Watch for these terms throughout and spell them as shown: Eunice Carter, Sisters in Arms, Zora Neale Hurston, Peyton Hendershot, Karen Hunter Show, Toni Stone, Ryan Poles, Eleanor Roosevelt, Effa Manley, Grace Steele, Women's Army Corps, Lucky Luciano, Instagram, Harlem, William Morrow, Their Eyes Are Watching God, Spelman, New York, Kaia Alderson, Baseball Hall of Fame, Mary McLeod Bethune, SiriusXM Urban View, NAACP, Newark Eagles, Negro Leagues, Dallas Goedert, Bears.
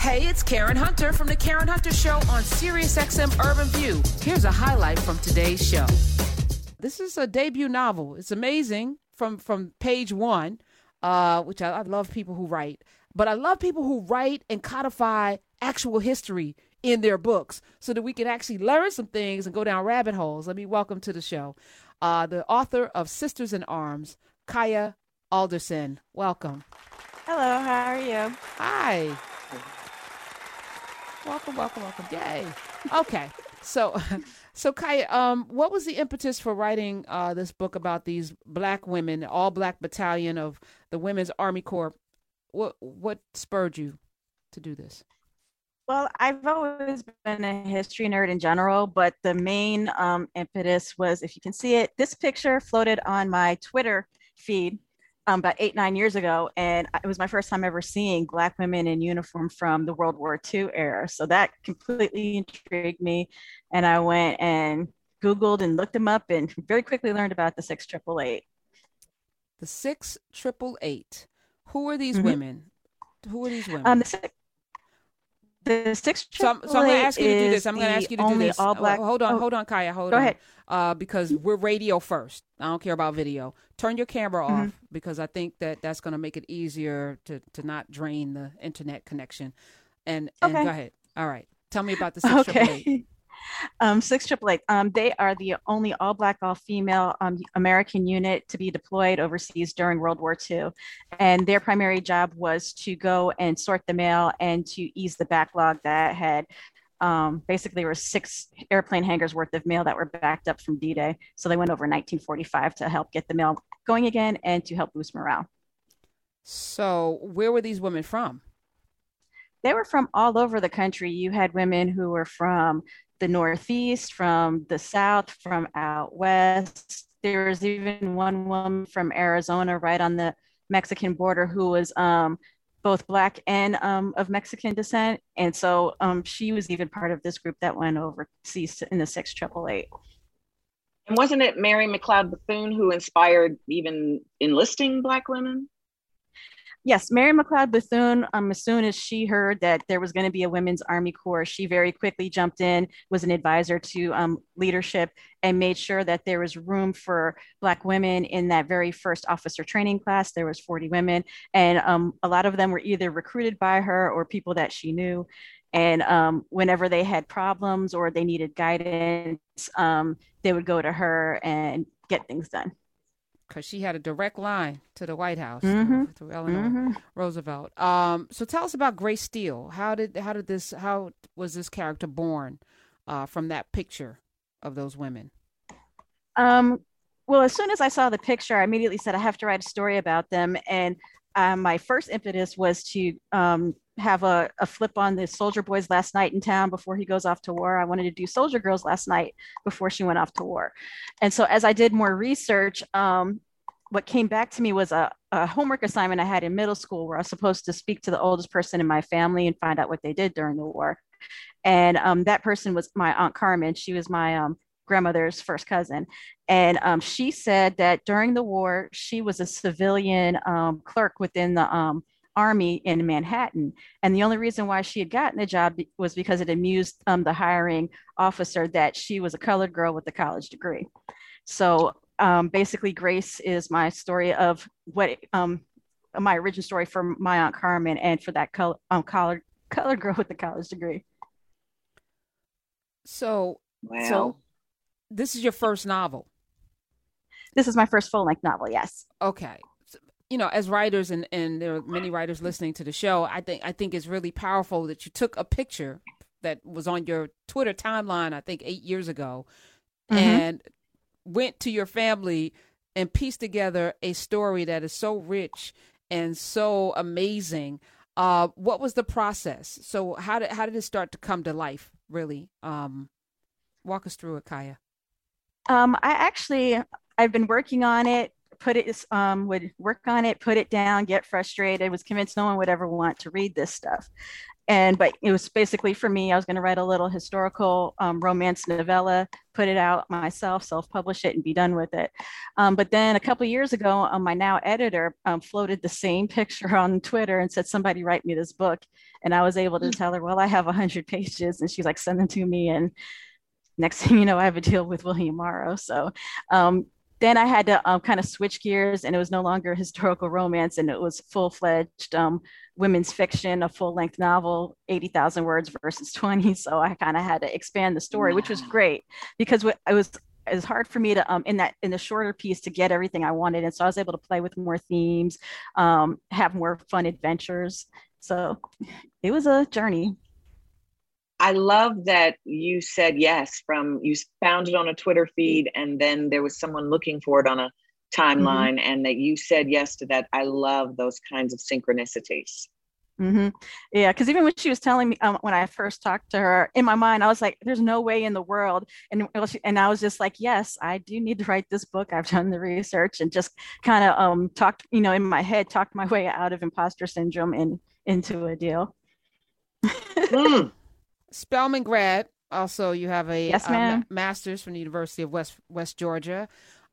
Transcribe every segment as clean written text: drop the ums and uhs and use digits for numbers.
Hey, it's Karen Hunter from The Karen Hunter Show on SiriusXM Urban View. Here's a highlight from today's show. This is a debut novel. It's amazing from page one, which I love people who write. But I love people who write and codify actual history in their books so that we can actually learn some things and go down rabbit holes. Let me welcome to the show the author of Sisters in Arms, Kaia Alderson. Welcome. Hello, how are you? Hi. Welcome. Yay. Okay. So Kaia, what was the impetus for writing this book about these Black women, all Black battalion of the Women's Army Corps? What spurred you to do this? Well, I've always been a history nerd in general, but the main impetus was, if you can see it, this picture floated on my Twitter feed about 8-9 years ago, and it was my first time ever seeing Black women in uniform from the World War II era. So that completely intrigued me, and I went and Googled and looked them up, and very quickly learned about the 6 Triple Eight. The 6 Triple Eight. Who are these women? Who are these women? The 6 Triple Eight. So I'm going to ask you to do this. I'm going to ask you to do this. Hold on, Kaia. Go ahead. Because we're radio first. I don't care about video. Turn your camera off because I think that's going to make it easier to not drain the internet connection. And okay. Go ahead. All right. Tell me about the 6 Triple Eight. 6 Triple Eight. They are the only all-Black, all-female American unit to be deployed overseas during World War II, and their primary job was to go and sort the mail and to ease the backlog that had basically there were 6 airplane hangars worth of mail that were backed up from D-Day. So they went over 1945 to help get the mail going again and to help boost morale. So where were these women from? They were from all over the country. You had women who were from the Northeast, from the South, from out West. There was even one woman from Arizona right on the Mexican border who was both Black and of Mexican descent. And so she was even part of this group that went overseas in the 6 Triple Eight. And wasn't it Mary McLeod Bethune who inspired even enlisting Black women? Yes, Mary McLeod Bethune, as soon as she heard that there was going to be a Women's Army Corps, she very quickly jumped in, was an advisor to leadership, and made sure that there was room for Black women in that very first officer training class. There was 40 women, and a lot of them were either recruited by her or people that she knew. And whenever they had problems or they needed guidance, they would go to her and get things done. Because she had a direct line to the White House, to Eleanor Roosevelt. So tell us about Grace Steele. How was this character born from that picture of those women? Well, as soon as I saw the picture, I immediately said I have to write a story about them. And my first impetus was to have a flip on the Soldier Boys Last Night in Town before he goes off to war. I wanted to do Soldier Girls Last Night before she went off to war. And so as I did more research, what came back to me was a homework assignment I had in middle school where I was supposed to speak to the oldest person in my family and find out what they did during the war. And that person was my Aunt Carmen. She was my grandmother's first cousin. And she said that during the war, she was a civilian clerk within the Army in Manhattan. And the only reason why she had gotten the job was because it amused the hiring officer that she was a colored girl with a college degree. So basically, Grace is my story of what my origin story for my Aunt Carmen and for that colored girl with a college degree. So, wow. So this is your first novel? This is my first full-length novel, yes. Okay. You know, as writers, and there are many writers listening to the show, I think it's really powerful that you took a picture that was on your Twitter timeline, I think 8 years ago, and went to your family and pieced together a story that is so rich and so amazing. What was the process? So how did it start to come to life, really? Walk us through it, Kaia. I've been working on it would work on it, put it down, get frustrated, was convinced no one would ever want to read this stuff. But it was basically for me, I was going to write a little historical romance novella, put it out myself, self-publish it, and be done with it. But then a couple of years ago, my now editor floated the same picture on Twitter and said, somebody write me this book. And I was able to tell her, well, I have 100 pages. And she's like, send them to me. And next thing you know, I have a deal with William Morrow. So then I had to kind of switch gears, and it was no longer historical romance, and it was full-fledged women's fiction, a full-length novel, 80,000 words versus 20. So I kind of had to expand the story, which was great because it was hard for me to in the shorter piece to get everything I wanted, and so I was able to play with more themes, have more fun adventures. So it was a journey. I love that you said yes you found it on a Twitter feed, and then there was someone looking for it on a timeline, mm-hmm. and that you said yes to that. I love those kinds of synchronicities. Mm-hmm. Yeah, because even when she was telling me when I first talked to her, in my mind I was like, "There's no way in the world," and I was just like, "Yes, I do need to write this book. I've done the research," and just kind of talked, in my head, talked my way out of imposter syndrome and into a deal. Mm. Spelman grad. Also, you have a master's from the University of West Georgia.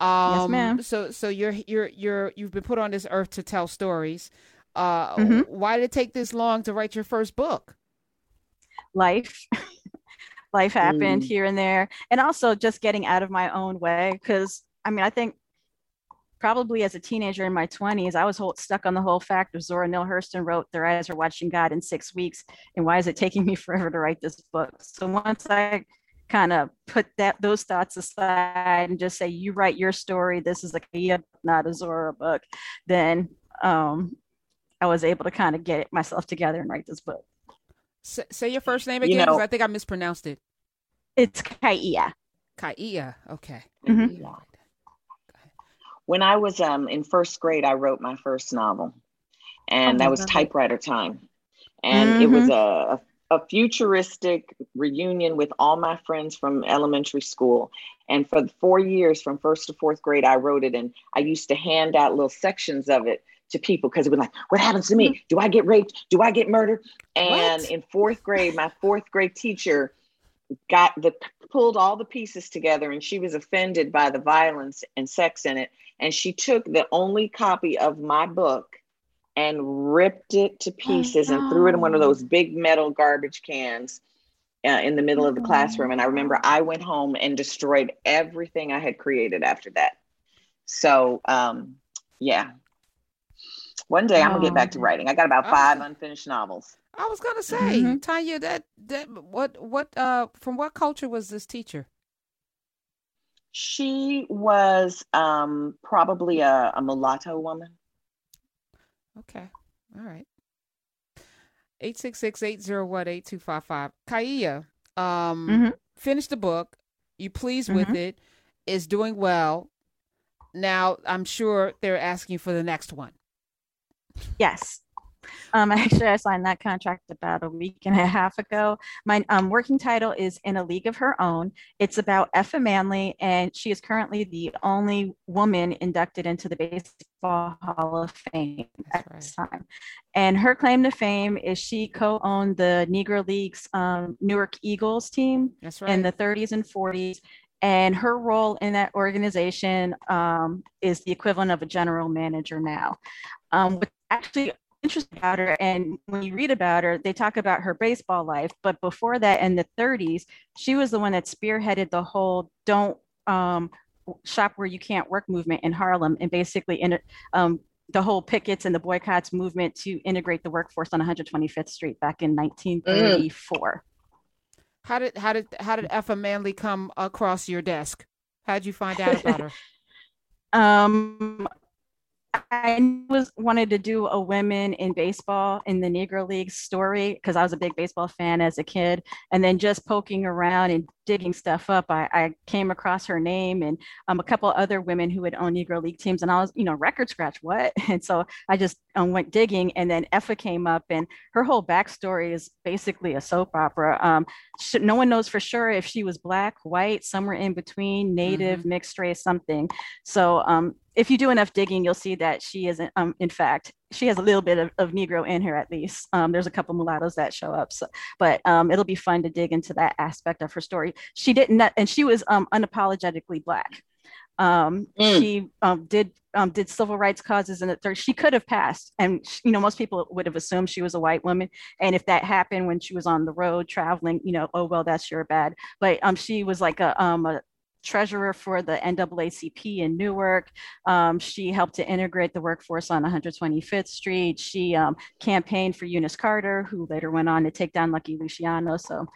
Yes, ma'am. So you've been put on this earth to tell stories. Mm-hmm. Why did it take this long to write your first book? Life happened here and there, and also just getting out of my own way. Because I think probably as a teenager in my 20s, I was stuck on the whole fact of Zora Neale Hurston wrote Their Eyes Are Watching God in 6 weeks, and why is it taking me forever to write this book? So once I kind of put those thoughts aside and just say, you write your story, this is a Kaia, not a Zora book, then I was able to kind of get myself together and write this book. Say your first name again, because I think I mispronounced it. It's Kaia. Kaia, okay. Mm-hmm. When I was in first grade, I wrote my first novel, and that was typewriter time. And it was a futuristic reunion with all my friends from elementary school. And for 4 years, from first to fourth grade, I wrote it, and I used to hand out little sections of it to people because it was like, what happens to me? Do I get raped? Do I get murdered? And in fourth grade, my fourth grade teacher pulled all the pieces together, and she was offended by the violence and sex in it. And she took the only copy of my book and ripped it to pieces and threw it in one of those big metal garbage cans in the middle of the classroom. And I remember I went home and destroyed everything I had created after that. So, yeah. One day I'm gonna get back to writing. I got about 5 unfinished novels. I was gonna say, mm-hmm. Tanya, that what from what culture was this teacher? She was probably a mulatto woman. Okay, all right. 866-801-8255. Kaia, finished the book. You pleased with it? Is doing well. Now I'm sure they're asking for the next one. Yes. Actually, I signed that contract about a week and a half ago. My working title is In a League of Her Own. It's about Effa Manley, and she is currently the only woman inducted into the Baseball Hall of Fame this time. And her claim to fame is she co-owned the Negro Leagues Newark Eagles team in the 30s and 40s. And her role in that organization is the equivalent of a general manager now. What's actually interesting about her, and when you read about her, they talk about her baseball life. But before that, in the 30s, she was the one that spearheaded the whole "don't shop where you can't work" movement in Harlem, and basically the whole pickets and the boycotts movement to integrate the workforce on 125th Street back in 1934. How did Effa Manley come across your desk? How did you find out about her? I wanted to do a women in baseball in the Negro Leagues story because I was a big baseball fan as a kid. And then just poking around and digging stuff up, I came across her name and a couple other women who had owned Negro League teams. And I was, record scratch, what? And so I just went digging, and then Effa came up, and her whole backstory is basically a soap opera. No one knows for sure if she was black, white, somewhere in between, native, mixed race, something. So if you do enough digging, you'll see that she is, in fact, she has a little bit of Negro in her, at least. There's a couple mulattoes that show up, so, but it'll be fun to dig into that aspect of her story. She didn't, and she was unapologetically Black. She did civil rights causes in the 30s. She could have passed, and you know, most people would have assumed she was a white woman. And if that happened when she was on the road traveling, you know, oh well, that's your bad. But she was like a treasurer for the NAACP in Newark. She helped to integrate the workforce on 125th Street. She campaigned for Eunice Carter, who later went on to take down Lucky Luciano. So,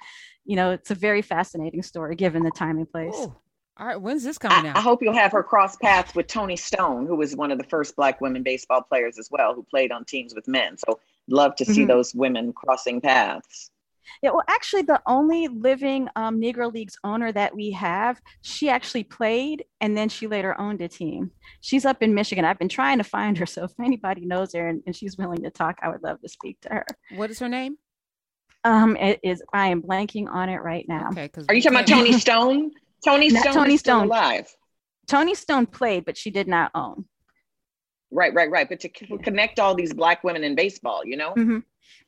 you know, it's a very fascinating story given the time and place. Ooh. All right, when's this coming out? I hope you'll have her cross paths with Toni Stone, who was one of the first Black women baseball players as well, who played on teams with men. So love to see those women crossing paths. Yeah, well, actually, the only living Negro Leagues owner that we have, she actually played, and then she later owned a team. She's up in Michigan. I've been trying to find her, so if anybody knows her and she's willing to talk, I would love to speak to her. What is her name? It is. I am blanking on it right now. Okay, are you talking about Toni Stone? Toni Stone is still alive. Toni Stone played, but she did not own. Right. But to connect all these Black women in baseball, you know? Mm-hmm.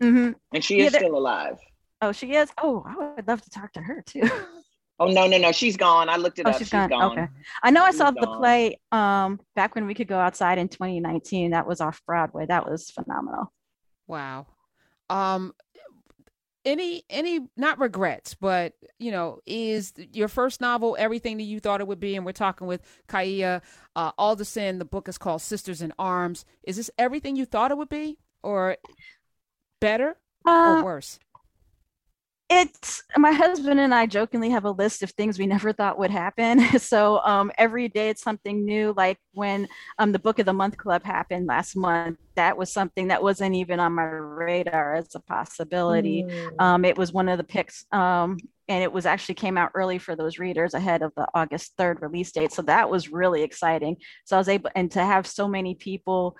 Mm-hmm. And she is still alive. Oh, she is? Oh, I would love to talk to her too. Oh, no. She's gone. I looked it up. She's gone. Okay. I know I saw the play back when we could go outside in 2019. That was off Broadway. That was phenomenal. Wow. Any not regrets, but, you know, is your first novel everything that you thought it would be? And we're talking with Kaia Alderson. The book is called Sisters in Arms. Is this everything you thought it would be, or better or worse? It's my husband and I jokingly have a list of things we never thought would happen. So every day it's something new. Like when the Book of the Month Club happened last month, that was something that wasn't even on my radar as a possibility. It was one of the picks. And it was actually came out early for those readers ahead of the August 3rd release date. So that was really exciting. So I was able, and to have so many people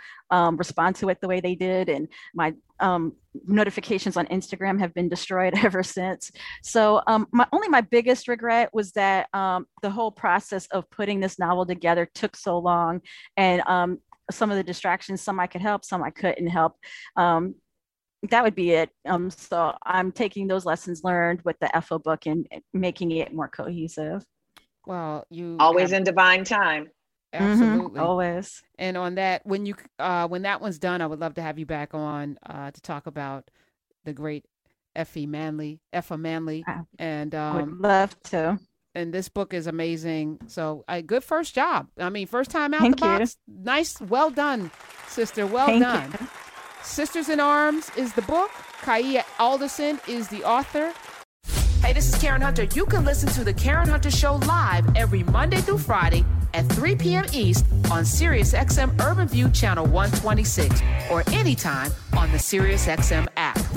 respond to it the way they did. And my notifications on Instagram have been destroyed ever since. So my biggest regret was that the whole process of putting this novel together took so long. And some of the distractions, some I could help, some I couldn't help. That would be it. So I'm taking those lessons learned with the Effa book and making it more cohesive. Well, you always in divine time. Absolutely. Mm-hmm, always. And on that, when you when that one's done, I would love to have you back on to talk about the great Effa Manley. And I would love to. And this book is amazing. So a good first job. I mean, first time out the box. Nice. Well done, sister. Well done. You. Sisters in Arms is the book. Kaia Alderson is the author. Hey, this is Karen Hunter. You can listen to The Karen Hunter Show live every Monday through Friday at 3 p.m. East on SiriusXM Urban View Channel 126 or anytime on the SiriusXM app.